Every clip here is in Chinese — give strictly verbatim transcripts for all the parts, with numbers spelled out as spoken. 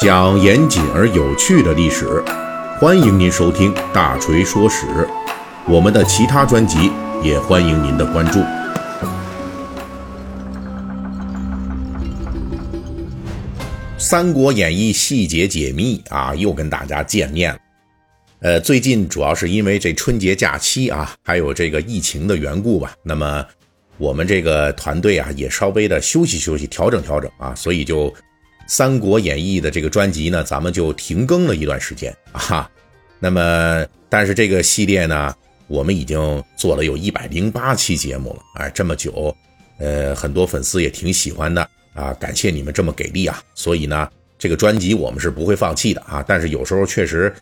讲严谨而有趣的历史，欢迎您收听大锤说史。我们的其他专辑也欢迎您的关注。三国演义细节解密啊，又跟大家见面了。呃，最近主要是因为这春节假期啊，还有这个疫情的缘故吧，那么我们这个团队啊也稍微的休息休息，调整调整啊，所以就三国演义的这个专辑呢，咱们就停更了一段时间啊。那么但是这个系列呢，我们已经做了有一百零八期节目了啊，这么久，呃，很多粉丝也挺喜欢的啊，感谢你们这么给力啊。所以呢，这个专辑我们是不会放弃的啊，但是有时候确实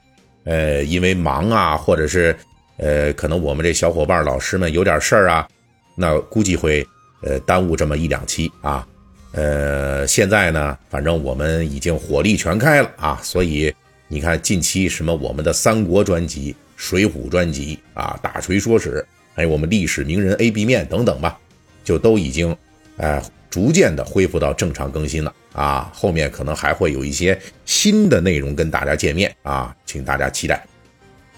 呃，因为忙啊，或者是呃，可能我们这小伙伴老师们有点事儿啊，那估计会呃耽误这么一两期啊。呃，现在呢，反正我们已经火力全开了啊，所以你看近期什么我们的三国专辑、水浒专辑啊、大锤说史，还有我们历史名人 A B 面等等吧，就都已经呃逐渐的恢复到正常更新了啊，后面可能还会有一些新的内容跟大家见面啊，请大家期待。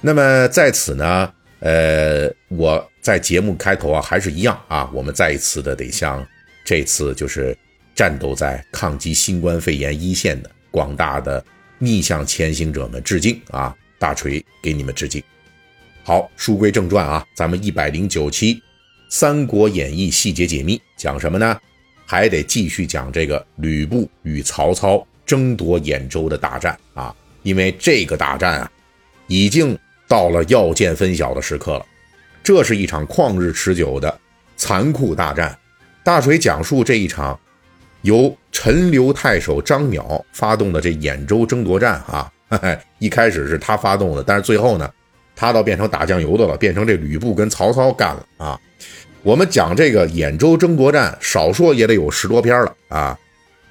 那么在此呢，呃，我在节目开头啊，还是一样啊，我们再一次的得向这次就是战斗在抗击新冠肺炎一线的广大的逆向前行者们致敬啊，大锤给你们致敬。好，书归正传啊，咱们一百零九期《三国演义细节解密》讲什么呢？还得继续讲这个吕布与曹操争夺兖州的大战啊，因为这个大战啊，已经到了要见分晓的时刻了。这是一场旷日持久的残酷大战。大锤讲述这一场由陈留太守张邈发动的这兖州争夺战啊，呵呵，一开始是他发动的，但是最后呢，他倒变成打酱油的了，变成这吕布跟曹操干了啊。我们讲这个兖州争夺战少说也得有十多篇了啊。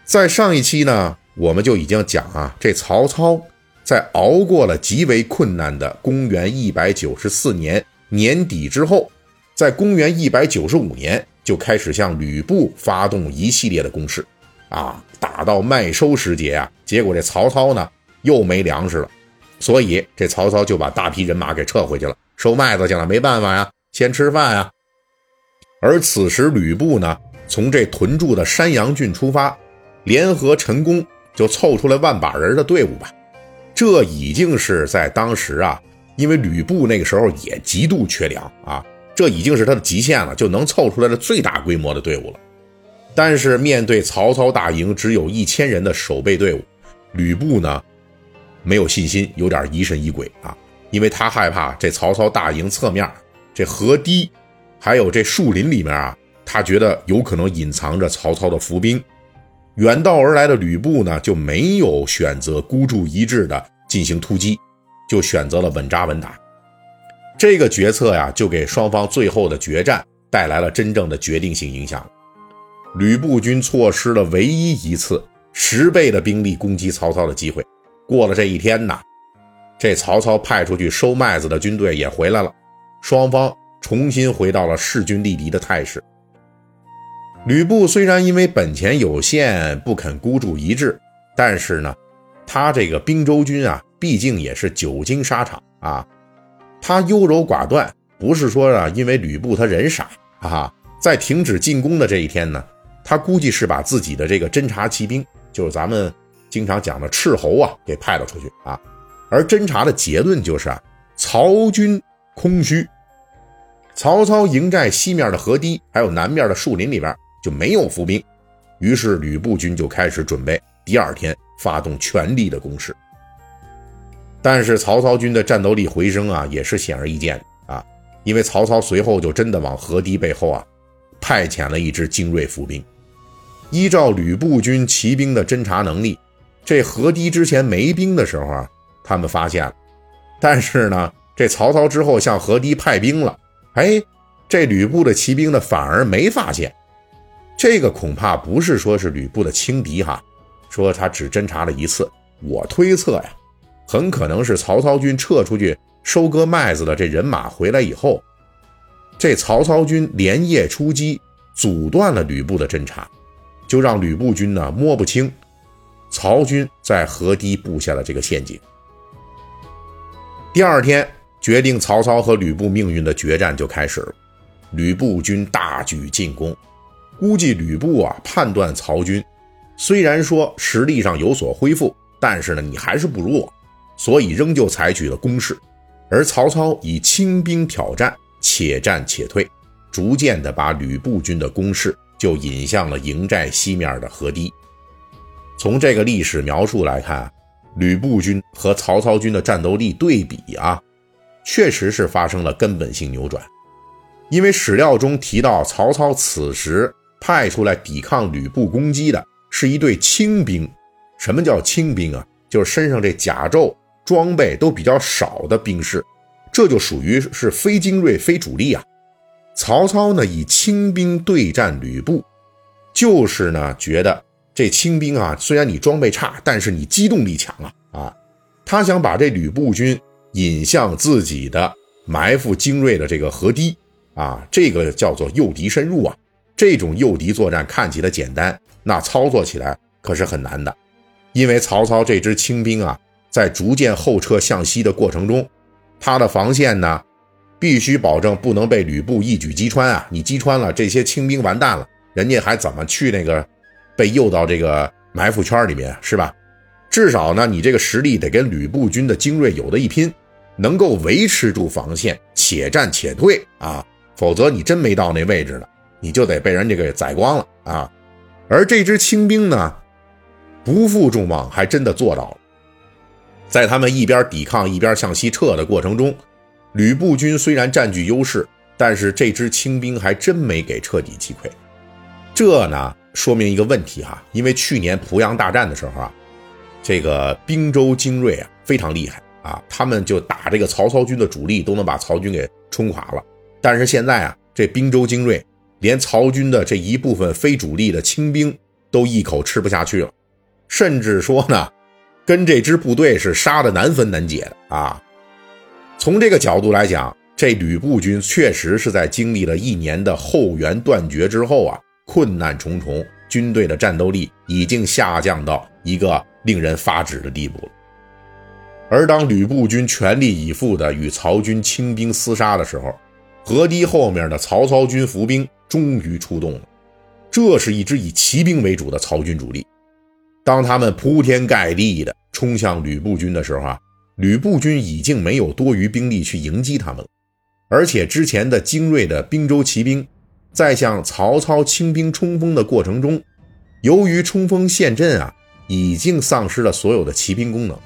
在上一期呢，我们就已经讲啊，这曹操在熬过了极为困难的公元一百九十四年年底之后，在公元一百九十五年就开始向吕布发动一系列的攻势啊，打到麦收时节啊，结果这曹操呢又没粮食了，所以这曹操就把大批人马给撤回去了，收麦子去了，没办法呀，先吃饭呀。而此时吕布呢，从这屯驻的山阳郡出发，联合陈宫就凑出来万把人的队伍吧。这已经是在当时啊，因为吕布那个时候也极度缺粮啊，这已经是他的极限了，就能凑出来的最大规模的队伍了。但是面对曹操大营只有一千人的守备队伍，吕布呢没有信心，有点疑神疑鬼啊，因为他害怕这曹操大营侧面这河堤还有这树林里面啊，他觉得有可能隐藏着曹操的伏兵。远道而来的吕布呢，就没有选择孤注一掷的进行突击，就选择了稳扎稳打。这个决策呀，就给双方最后的决战带来了真正的决定性影响。吕布军错失了唯一一次十倍的兵力攻击曹操的机会。过了这一天呢，这曹操派出去收麦子的军队也回来了，双方重新回到了势均力敌的态势。吕布虽然因为本钱有限不肯孤注一掷，但是呢，他这个并州军啊，毕竟也是久经沙场啊，他优柔寡断，不是说啊，因为吕布他人傻啊，在停止进攻的这一天呢，他估计是把自己的这个侦察骑兵，就是咱们经常讲的斥候啊，给派了出去啊。而侦察的结论就是啊，曹军空虚。曹操营寨西面的河堤还有南面的树林里边就没有伏兵，于是吕布军就开始准备第二天发动全力的攻势。但是曹操军的战斗力回升啊，也是显而易见的啊，因为曹操随后就真的往河堤背后啊派遣了一支精锐伏兵。依照吕布军骑兵的侦察能力，这河堤之前没兵的时候啊，他们发现了，但是呢，这曹操之后向河堤派兵了，哎，这吕布的骑兵呢反而没发现。这个恐怕不是说是吕布的轻敌哈，说他只侦察了一次，我推测呀，很可能是曹操军撤出去收割麦子的这人马回来以后，这曹操军连夜出击，阻断了吕布的侦察，就让吕布军呢摸不清曹军在河堤布下的这个陷阱。第二天，决定曹操和吕布命运的决战就开始了。吕布军大举进攻，估计吕布啊判断曹军虽然说实力上有所恢复，但是呢你还是不如我，所以仍旧采取了攻势。而曹操以轻兵挑战，且战且退，逐渐的把吕布军的攻势就引向了营寨西面的河堤。从这个历史描述来看，吕布军和曹操军的战斗力对比啊，确实是发生了根本性扭转。因为史料中提到，曹操此时派出来抵抗吕布攻击的是一队轻兵。什么叫轻兵啊？就是身上这甲胄装备都比较少的兵士，这就属于是非精锐非主力啊。曹操呢以轻兵对战吕布，就是呢觉得这轻兵啊，虽然你装备差，但是你机动力强啊啊，他想把这吕布军引向自己的埋伏精锐的这个河堤啊，这个叫做诱敌深入啊。这种诱敌作战看起来简单，那操作起来可是很难的，因为曹操这支轻兵啊，在逐渐后撤向西的过程中，他的防线呢，必须保证不能被吕布一举击穿啊！你击穿了，这些轻兵完蛋了，人家还怎么去那个被诱到这个埋伏圈里面，是吧？至少呢，你这个实力得跟吕布军的精锐有的一拼，能够维持住防线，且战且退啊！否则你真没到那位置了，你就得被人家给宰光了啊！而这支轻兵呢，不负众望，还真的做到了。在他们一边抵抗一边向西撤的过程中，吕布军虽然占据优势，但是这支轻兵还真没给彻底击溃。这呢说明一个问题哈，因为去年濮阳大战的时候啊，这个并州精锐啊非常厉害啊，他们就打这个曹操军的主力都能把曹军给冲垮了。但是现在啊，这并州精锐连曹军的这一部分非主力的轻兵都一口吃不下去了，甚至说呢跟这支部队是杀得难分难解的啊！从这个角度来讲，这吕布军确实是在经历了一年的后援断绝之后啊，困难重重，军队的战斗力已经下降到一个令人发指的地步了。而当吕布军全力以赴的与曹军轻兵厮杀的时候，河堤后面的曹操军伏兵终于出动了。这是一支以骑兵为主的曹军主力，当他们铺天盖地的冲向吕布军的时候啊，吕布军已经没有多余兵力去迎击他们了。而且之前的精锐的并州骑兵在向曹操轻兵冲锋的过程中，由于冲锋陷阵啊，已经丧失了所有的骑兵功能。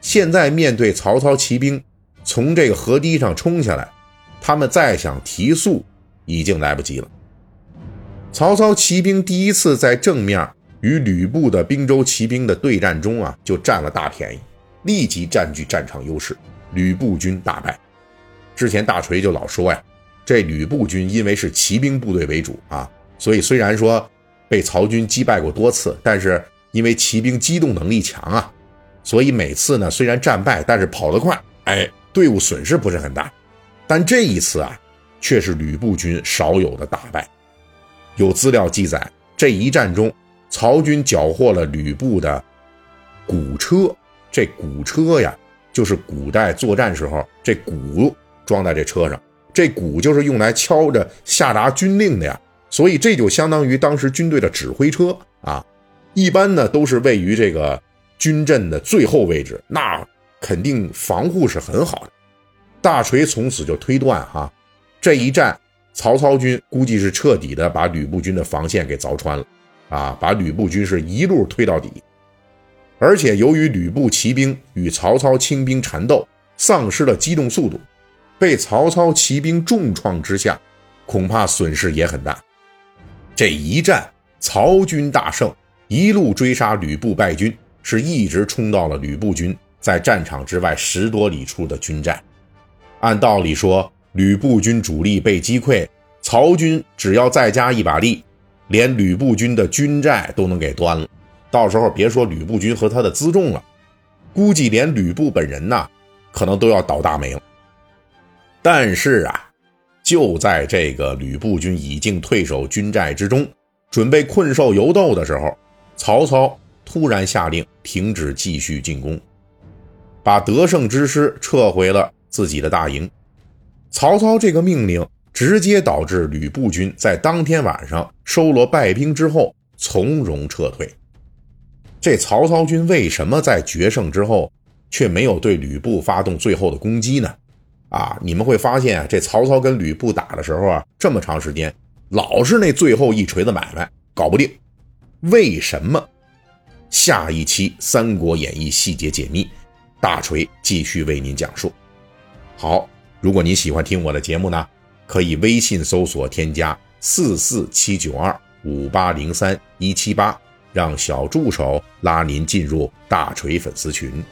现在面对曹操骑兵从这个河堤上冲下来，他们再想提速已经来不及了。曹操骑兵第一次在正面与吕布的并州骑兵的对战中啊，就占了大便宜，立即占据战场优势，吕布军大败。之前大锤就老说呀，这吕布军因为是骑兵部队为主啊，所以虽然说被曹军击败过多次，但是因为骑兵机动能力强啊，所以每次呢虽然战败，但是跑得快，哎，队伍损失不是很大。但这一次啊，却是吕布军少有的大败。有资料记载，这一战中曹军缴获了吕布的鼓车，这鼓车呀，就是古代作战时候这鼓装在这车上，这鼓就是用来敲着下达军令的呀，所以这就相当于当时军队的指挥车啊。一般呢都是位于这个军阵的最后位置，那肯定防护是很好的。大锤从此就推断哈、啊，这一战曹操军估计是彻底的把吕布军的防线给凿穿了。啊，把吕布军是一路推到底。而且由于吕布骑兵与曹操轻兵缠斗，丧失了机动速度，被曹操骑兵重创之下，恐怕损失也很大。这一战曹军大胜，一路追杀吕布败军，是一直冲到了吕布军在战场之外十多里处的军寨。按道理说，吕布军主力被击溃，曹军只要再加一把力，连吕布军的军寨都能给端了，到时候别说吕布军和他的辎重了，估计连吕布本人呢，可能都要倒大霉了。但是啊，就在这个吕布军已经退守军寨之中，准备困兽犹斗的时候，曹操突然下令停止继续进攻，把得胜之师撤回了自己的大营。曹操这个命令直接导致吕布军在当天晚上收罗败兵之后从容撤退。这曹操军为什么在决胜之后却没有对吕布发动最后的攻击呢？啊，你们会发现啊，这曹操跟吕布打的时候啊，这么长时间老是那最后一锤子买卖搞不定。为什么？下一期《三国演义》细节解密，大锤继续为您讲述。好，如果您喜欢听我的节目呢，可以微信搜索添加 四四七九二五八零三一七八，让小助手拉您进入大锤粉丝群。